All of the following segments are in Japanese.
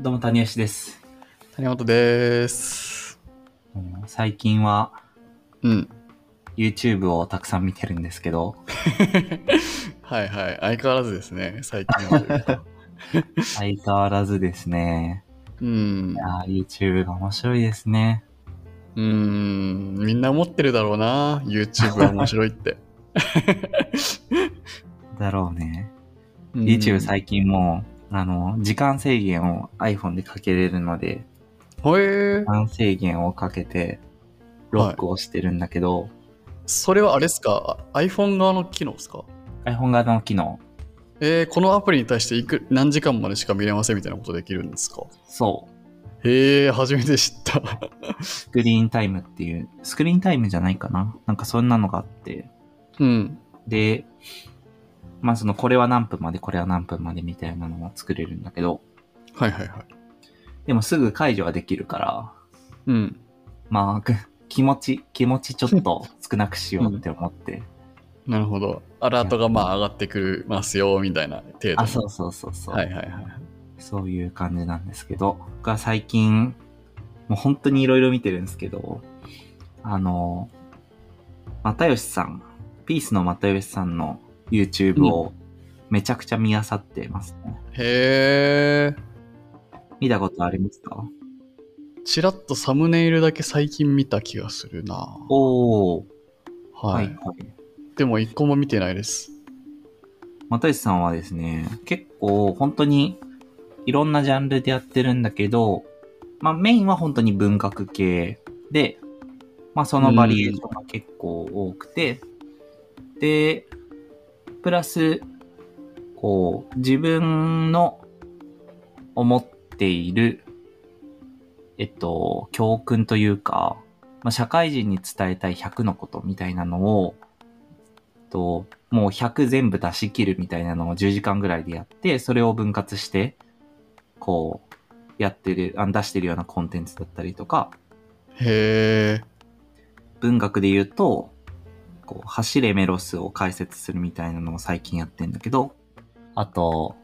どうも谷吉です。谷本です。最近は、YouTube をたくさん見てるんですけど。はいはい、相変わらずですね、最近は。相変わらずですね。うん。YouTube が面白いですね。みんな思ってるだろうな、YouTube は面白いって。だろうね。YouTube 最近もう、時間制限を iPhone でかけれるので、時間制限をかけて、ロックをしてるんだけど、はい、それはあれですか？ iPhone 側の機能ですか？ iPhone 側の機能。このアプリに対して何時間までしか見れませんみたいなことできるんですか？そう。初めて知った。スクリーンタイムっていう、スクリーンタイムじゃないかな？なんかそんなのがあって。うん。で、まあそのこれは何分までこれは何分までみたいなのが作れるんだけど。はいはいはい。でもすぐ解除はできるから。うん。まあ気持ちちょっと少なくしようって思って。うん、なるほど。アラートがまあ上がってくますよみたいな程度。あ、そうそうそうそう。はいはいはい。そういう感じなんですけど、僕は最近もう本当にいろいろ見てるんですけど、又吉さん、ピースの又吉さんのYouTube をめちゃくちゃ見漁ってますね。へー。見たことありますか？ちらっとサムネイルだけ最近見た気がするな。おー。はい。はいはい、でも一個も見てないです。又吉さんはですね、結構本当にいろんなジャンルでやってるんだけど、まあメインは本当に文学系で、まあそのバリエーションが結構多くて、で、プラス、こう、自分の思っている、教訓というか、まあ、社会人に伝えたい100のことみたいなのを、もう100全部出し切るみたいなのを10時間ぐらいでやって、それを分割して、こう、やってる、出してるようなコンテンツだったりとか。へー。文学で言うと、こう走れメロスを解説するみたいなのを最近やってんだけど、あと、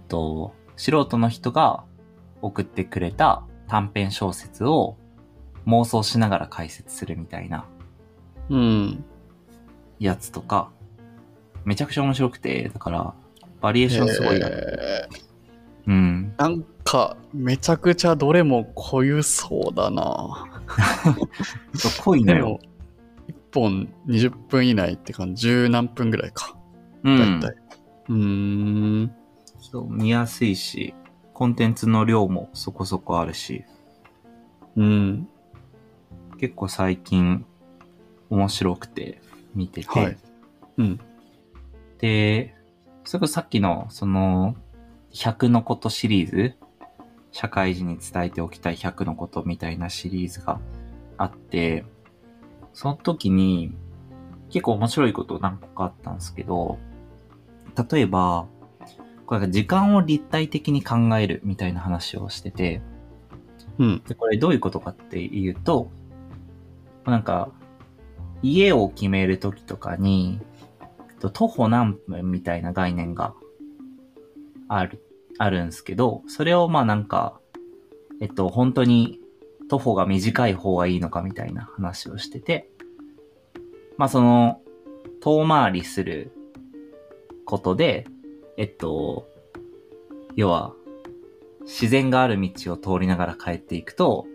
素人の人が送ってくれた短編小説を妄想しながら解説するみたいな、やつとか、めちゃくちゃ面白くて、だから、バリエーションすごいな。うん。なんか、めちゃくちゃどれも濃ゆそうだな。濃いのよ。1本20分以内って感じ、10何分ぐらいか。だいたい。そう、見やすいし、コンテンツの量もそこそこあるし。結構最近、面白くて見てて。はい。で、それこそさっきの、その、100のことシリーズ、社会人に伝えておきたい100のことみたいなシリーズがあって、その時に結構面白いこと何個かあったんですけど、例えば、これ時間を立体的に考えるみたいな話をしてて、でこれどういうことかっていうと、なんか、家を決めるときとかに、徒歩何分みたいな概念があるんですけど、それをまあなんか、本当に、徒歩が短い方がいいのかみたいな話をしてて、まあその遠回りすることで、要は自然がある道を通りながら帰っていくと、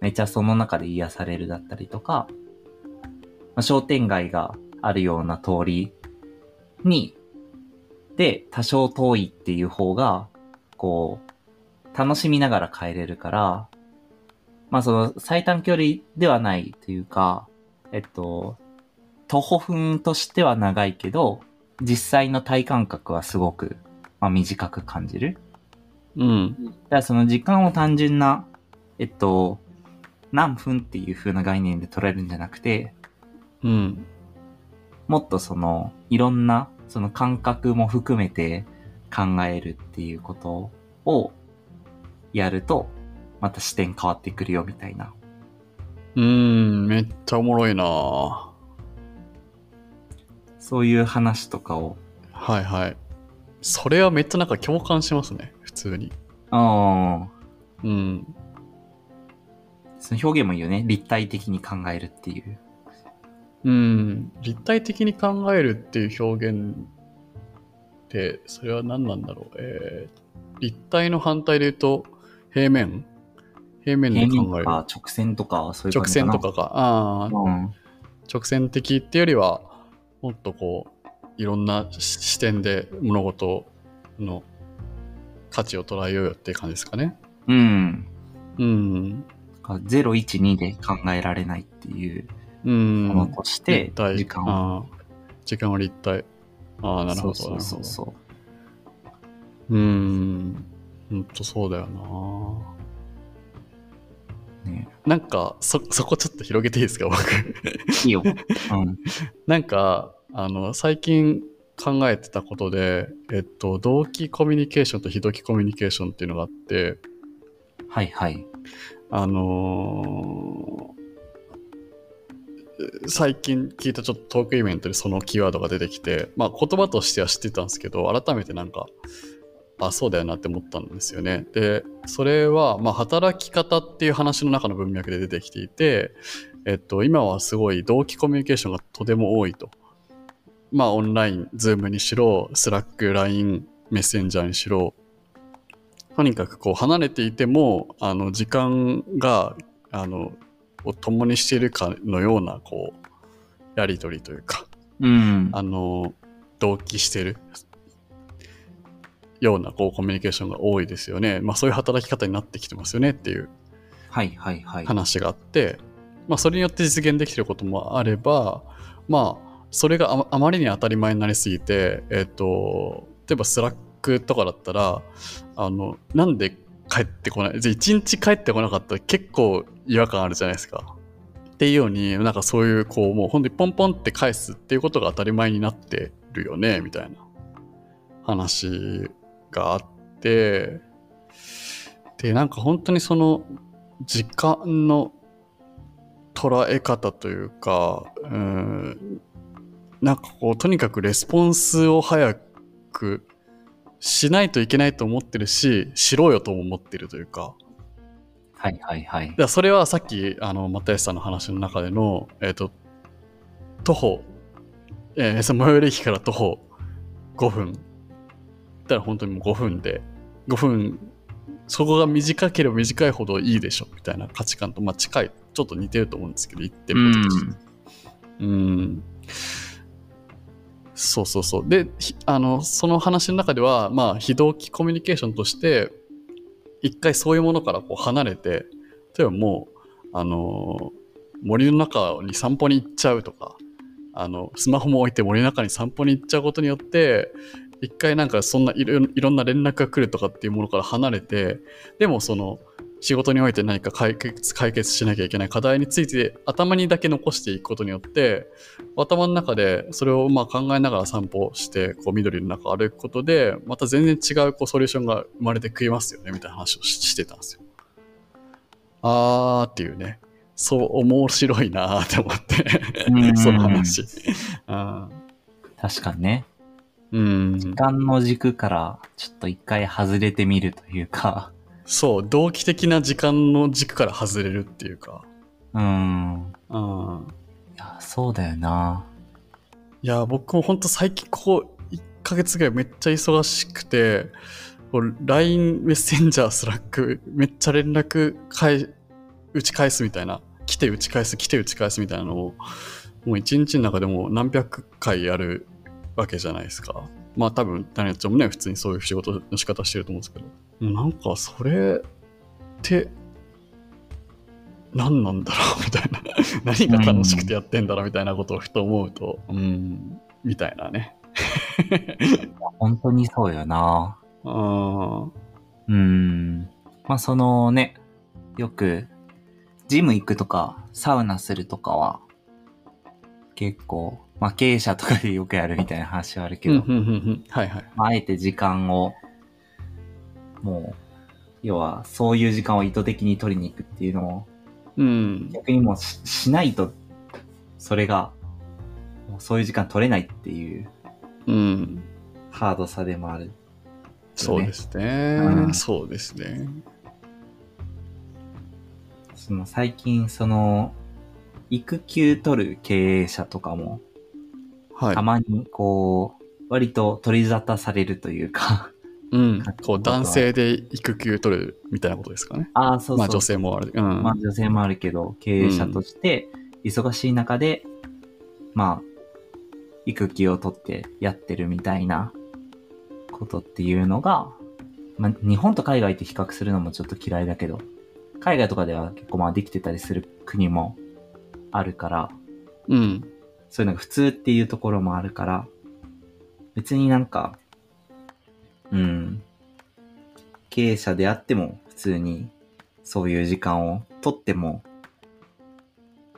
めちゃその中で癒されるだったりとか、まあ、商店街があるような通りに、で多少遠いっていう方がこう楽しみながら帰れるから。まあその最短距離ではないというか、徒歩分としては長いけど、実際の体感覚はすごく、まあ、短く感じる。だからその時間を単純な、何分っていう風な概念で取れるんじゃなくて、もっとその、いろんな、その感覚も含めて考えるっていうことをやると、また視点変わってくるよみたいな。めっちゃおもろいな。そういう話とかを。はいはい。それはめっちゃなんか共感しますね、普通に。ああ。うん。その表現もいいよね。立体的に考えるっていう。うん。立体的に考えるっていう表現って、それは何なんだろう。立体の反対で言うと、平面で考える。あ、直線とか、そういう感じかな。直線とかか。ああ、うん。直線的っていうよりは、もっとこう、いろんな視点で物事の価値を捉えようよっていう感じですかね。うん。うん。0、1、2で考えられないっていうものとして、時間は立体。ああ、なるほど。そう。本当そうだよな、ね。なんか、そこちょっと広げていいですか、僕。いいよ。うん、なんか、最近考えてたことで、同期コミュニケーションと非同期コミュニケーションっていうのがあって、はいはい。最近聞いたちょっとトークイベントでそのキーワードが出てきて、まあ言葉としては知ってたんですけど、改めてなんか、あ、そうだよなって思ったんですよね。で、それは、まあ働き方っていう話の中の文脈で出てきていて、今はすごい同期コミュニケーションがとても多いと。まあオンライン、ズームにしろ、スラック、LINE、メッセンジャーにしろ、とにかくこう離れていても、時間が、を共にしているかのような、こう、やりとりというか、うん、同期しているような、こう、コミュニケーションが多いですよね。まあ、そういう働き方になってきてますよねっていう話があって、はいはいはい、まあ、それによって実現できていることもあれば、まあ、それがあまりに当たり前になりすぎて、例えばスラックとかだったら、なんで帰ってこない、じゃあ1日帰ってこなかったら結構違和感あるじゃないですかっていうように、なんかそういうこうもう本当にポンポンって返すっていうことが当たり前になってるよねみたいな話があって、でなんか本当にその時間の捉え方というか、なんかこうとにかくレスポンスを早くしないといけないと思ってるし、しろよとも思ってるというか。はいはいはい。だからそれはさっき、又吉さんの話の中での、徒歩、その最寄り駅から徒歩5分。だから本当にもう5分、そこが短ければ短いほどいいでしょ、みたいな価値観と、まあ近い、ちょっと似てると思うんですけど、言ってることとして。そうそうそう。で、その話の中では、まあ、非同期コミュニケーションとして、一回そういうものからこう離れて、例えばもう、森の中に散歩に行っちゃうとか、スマホも置いて森の中に散歩に行っちゃうことによって、一回なんかそんないろんな連絡が来るとかっていうものから離れて、でもその、仕事において何か解決しなきゃいけない課題について頭にだけ残していくことによって、頭の中でそれをまあ考えながら散歩してこう緑の中歩くことでまた全然違うこうソリューションが生まれてきますよねみたいな話をしてたんですよ。あーっていうね、そう面白いなーって思ってその話確かにね、時間の軸からちょっと一回外れてみるというか、そう、同期的な時間の軸から外れるっていうか。いや、そうだよな。いや、僕もほんと最近ここ1ヶ月ぐらいめっちゃ忙しくて、LINE、メッセンジャー、スラック、めっちゃ連絡打ち返すみたいな。来て打ち返すみたいなのを、もう1日の中でも何百回やるわけじゃないですか。まあ多分、谷口もね、普通にそういう仕事の仕方してると思うんですけど。なんかそれって何なんだろうみたいな何が楽しくてやってんだろうみたいなことをふと思うと、みたいなね本当にそうよな。まあそのね、よくジム行くとかサウナするとかは結構、まあ経営者とかでよくやるみたいな話はあるけど、はいはい、あえて時間をもう、要は、そういう時間を意図的に取りに行くっていうのを、逆にもう しないと、それが、そういう時間取れないっていう、ハードさでもある。ですよね。そうですね、うん、そうですね。その最近その育休取る経営者とかも、はい、たまにこう割と取り沙汰されるというか、うん、こう男性で育休取るみたいなことですかね。ああ、そうそう。まあ女性もある、うん、まあ女性もあるけど、経営者として忙しい中で、うん、まあ育休を取ってやってるみたいなことっていうのが、まあ日本と海外って比較するのもちょっと嫌いだけど、海外とかでは結構まあできてたりする国もあるから、うん、そういうのが普通っていうところもあるから、別になんか、うん、経営者であっても普通にそういう時間を取っても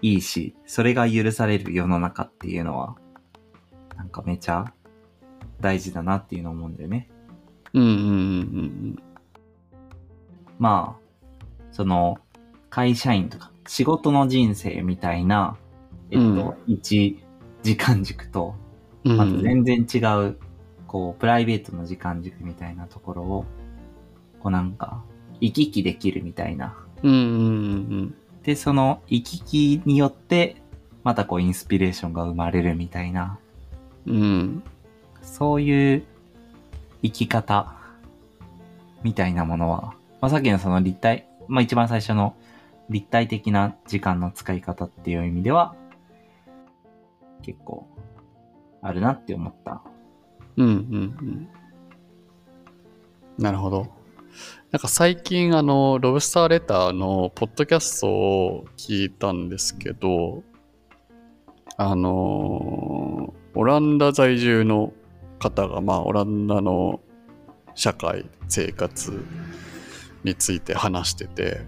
いいし、それが許される世の中っていうのはなんかめちゃ大事だなっていうのを思うんだよね。うんうんうんうん。まあその会社員とか仕事の人生みたいな一時間軸と、まず全然違うこうプライベートの時間軸みたいなところをこうなんか行き来できるみたいな、うんうんうん、でその行き来によってまたこうインスピレーションが生まれるみたいな、うん、そういう生き方みたいなものは、まあ、さっきのその立体、まあ、一番最初の立体的な時間の使い方っていう意味では結構あるなって思った。うんうんうん。なるほど。なんか最近ロブスターレターのポッドキャストを聞いたんですけど、オランダ在住の方が、まあオランダの社会生活について話してて、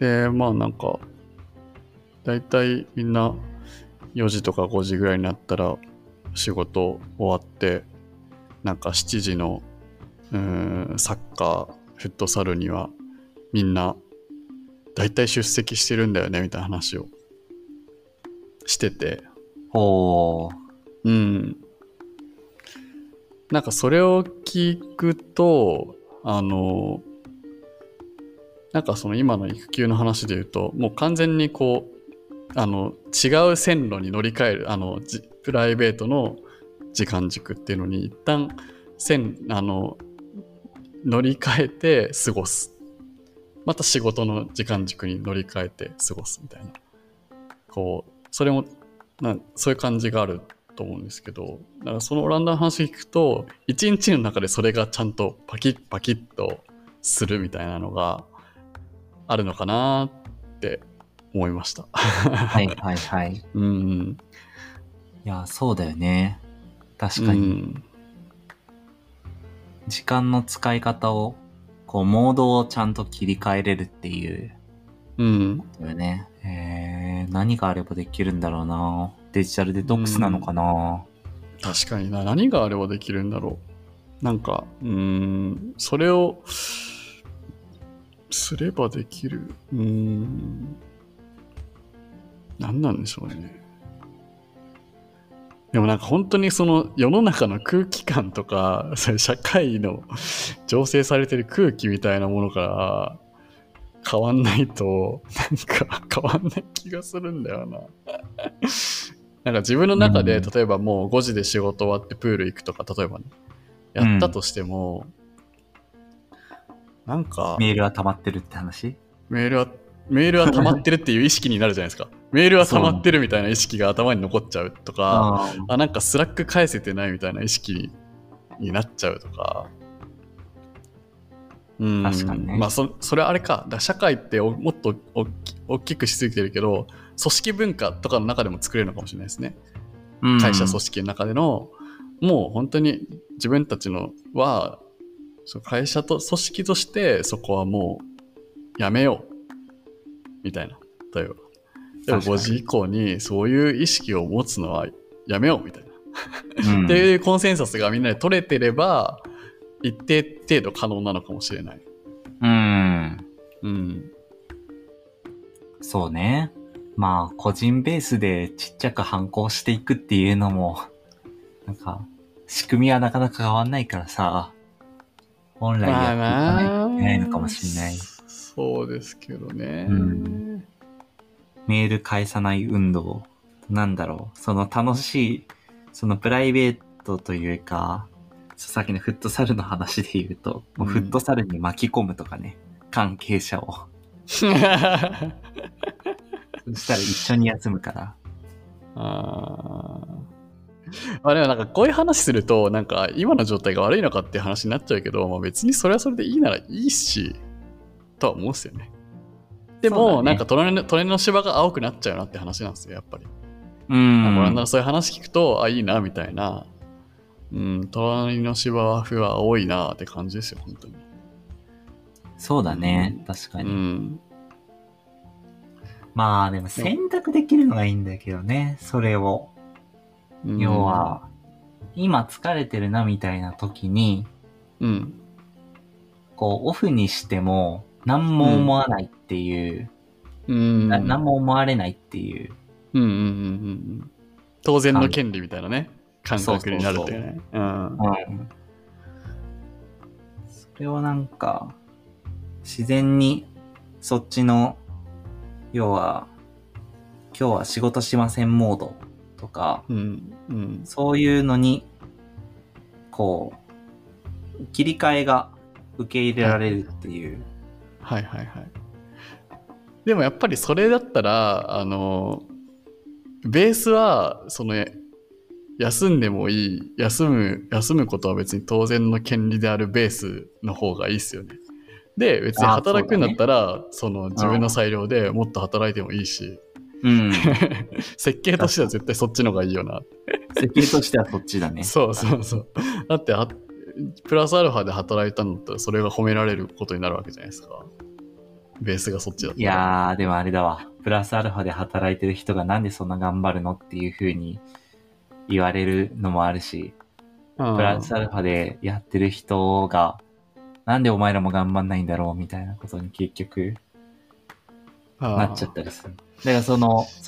でまあなんかだいたいみんな4時とか5時ぐらいになったら仕事終わってなんか7時のサッカーフットサルにはみんな大体出席してるんだよねみたいな話をしてて、ほう、うん、なんかそれを聞くとなんかその今の育休の話で言うともう完全にこう違う線路に乗り換えるプライベートの時間軸っていうのに一旦乗り換えて過ごす、また仕事の時間軸に乗り換えて過ごすみたいな、こうそれもそういう感じがあると思うんですけど、だからそのオランダの話聞くと一日の中でそれがちゃんとパキッパキッとするみたいなのがあるのかなって思いました。はいはいはい。うん。いや、そうだよね。確かに。うん、時間の使い方を、こう、モードをちゃんと切り替えれるっていう。うん。だよね。何があればできるんだろうな。デジタルデトックスなのかな。うん、確かにな。何があればできるんだろう。なんか、それを、すればできる。何なんでしょうね。でもなんか本当にその世の中の空気感とか、それ社会の醸成されてる空気みたいなものから変わんないと、なんか変わんない気がするんだよな。なんか自分の中で、例えばもう5時で仕事終わってプール行くとか、例えばね、やったとしても、なんか。メールは溜まってるって話？メールは溜まってるっていう意識になるじゃないですか。メールは溜まってるみたいな意識が頭に残っちゃうとか、あ、なんかスラック返せてないみたいな意識になっちゃうとか。確かにね。まあ、それはあれか。だから社会ってもっと大きくしすぎてるけど、組織文化とかの中でも作れるのかもしれないですね。うん、会社組織の中での、もう本当に自分たちのは、会社と組織としてそこはもうやめよう。みたいな。例えば。でも5時以降にそういう意識を持つのはやめようみたいな、うん、っていうコンセンサスがみんなで取れてれば一定程度可能なのかもしれない。うん。そうね。まあ個人ベースでちっちゃく反抗していくっていうのもなんか仕組みはなかなか変わんないからさ、オンラインやっていかないといけないのかもしれない、まあ、そうですけどね、うん、メール返さない運動、なんだろう、その楽しい、そのプライベートというか、さっきのフットサルの話で言うと、うん、もうフットサルに巻き込むとかね、関係者をそしたら一緒に休むから。まあでもなんかこういう話すると、なんか今の状態が悪いのかっていう話になっちゃうけど、まあ、別にそれはそれでいいならいいしとは思うんですよね。でも、ね、なんか隣の芝が青くなっちゃうなって話なんですよ、やっぱり。なんかそういう話聞くと、あ、いいなみたいな。うん、隣の芝は青いなって感じですよ、本当に。そうだね、確かに。うん、まあでも選択できるのがいいんだけどね、それを。要は、今疲れてるなみたいな時に、うん、こうオフにしても何も思わないっていう、うん、何も思われないっていう、うんうんうんうん、当然の権利みたいなね、感覚になるっていうね。それをなんか自然にそっちの、要は今日は仕事しませんモードとか、うんうん、そういうのにこう切り替えが受け入れられるっていう、はい、はいはいはい。でもやっぱりそれだったら、ベースはその休んでもいい、休むことは別に当然の権利であるベースの方がいいですよね。で別に働くんだったら、その自分の裁量でもっと働いてもいいし、うん、設計としては絶対そっちの方がいいよな。設計としてはそっちだね。そうそうそう。だってプラスアルファで働いたんだったら、それが褒められることになるわけじゃないですか、ベースがそっちだったら。いやーでもあれだわ、プラスアルファで働いてる人がなんでそんな頑張るのっていう風に言われるのもあるし、プラスアルファでやってる人がなんでお前らも頑張んないんだろうみたいなことに結局なっちゃったりする。だからそ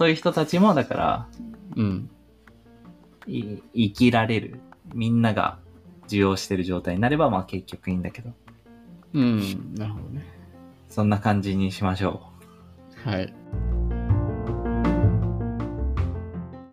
ういう人たちも、だから、うん、生きられる、みんなが需要してる状態になれば、まあ結局いいんだけど。うん、なるほどね。そんな感じにしましょう。はい。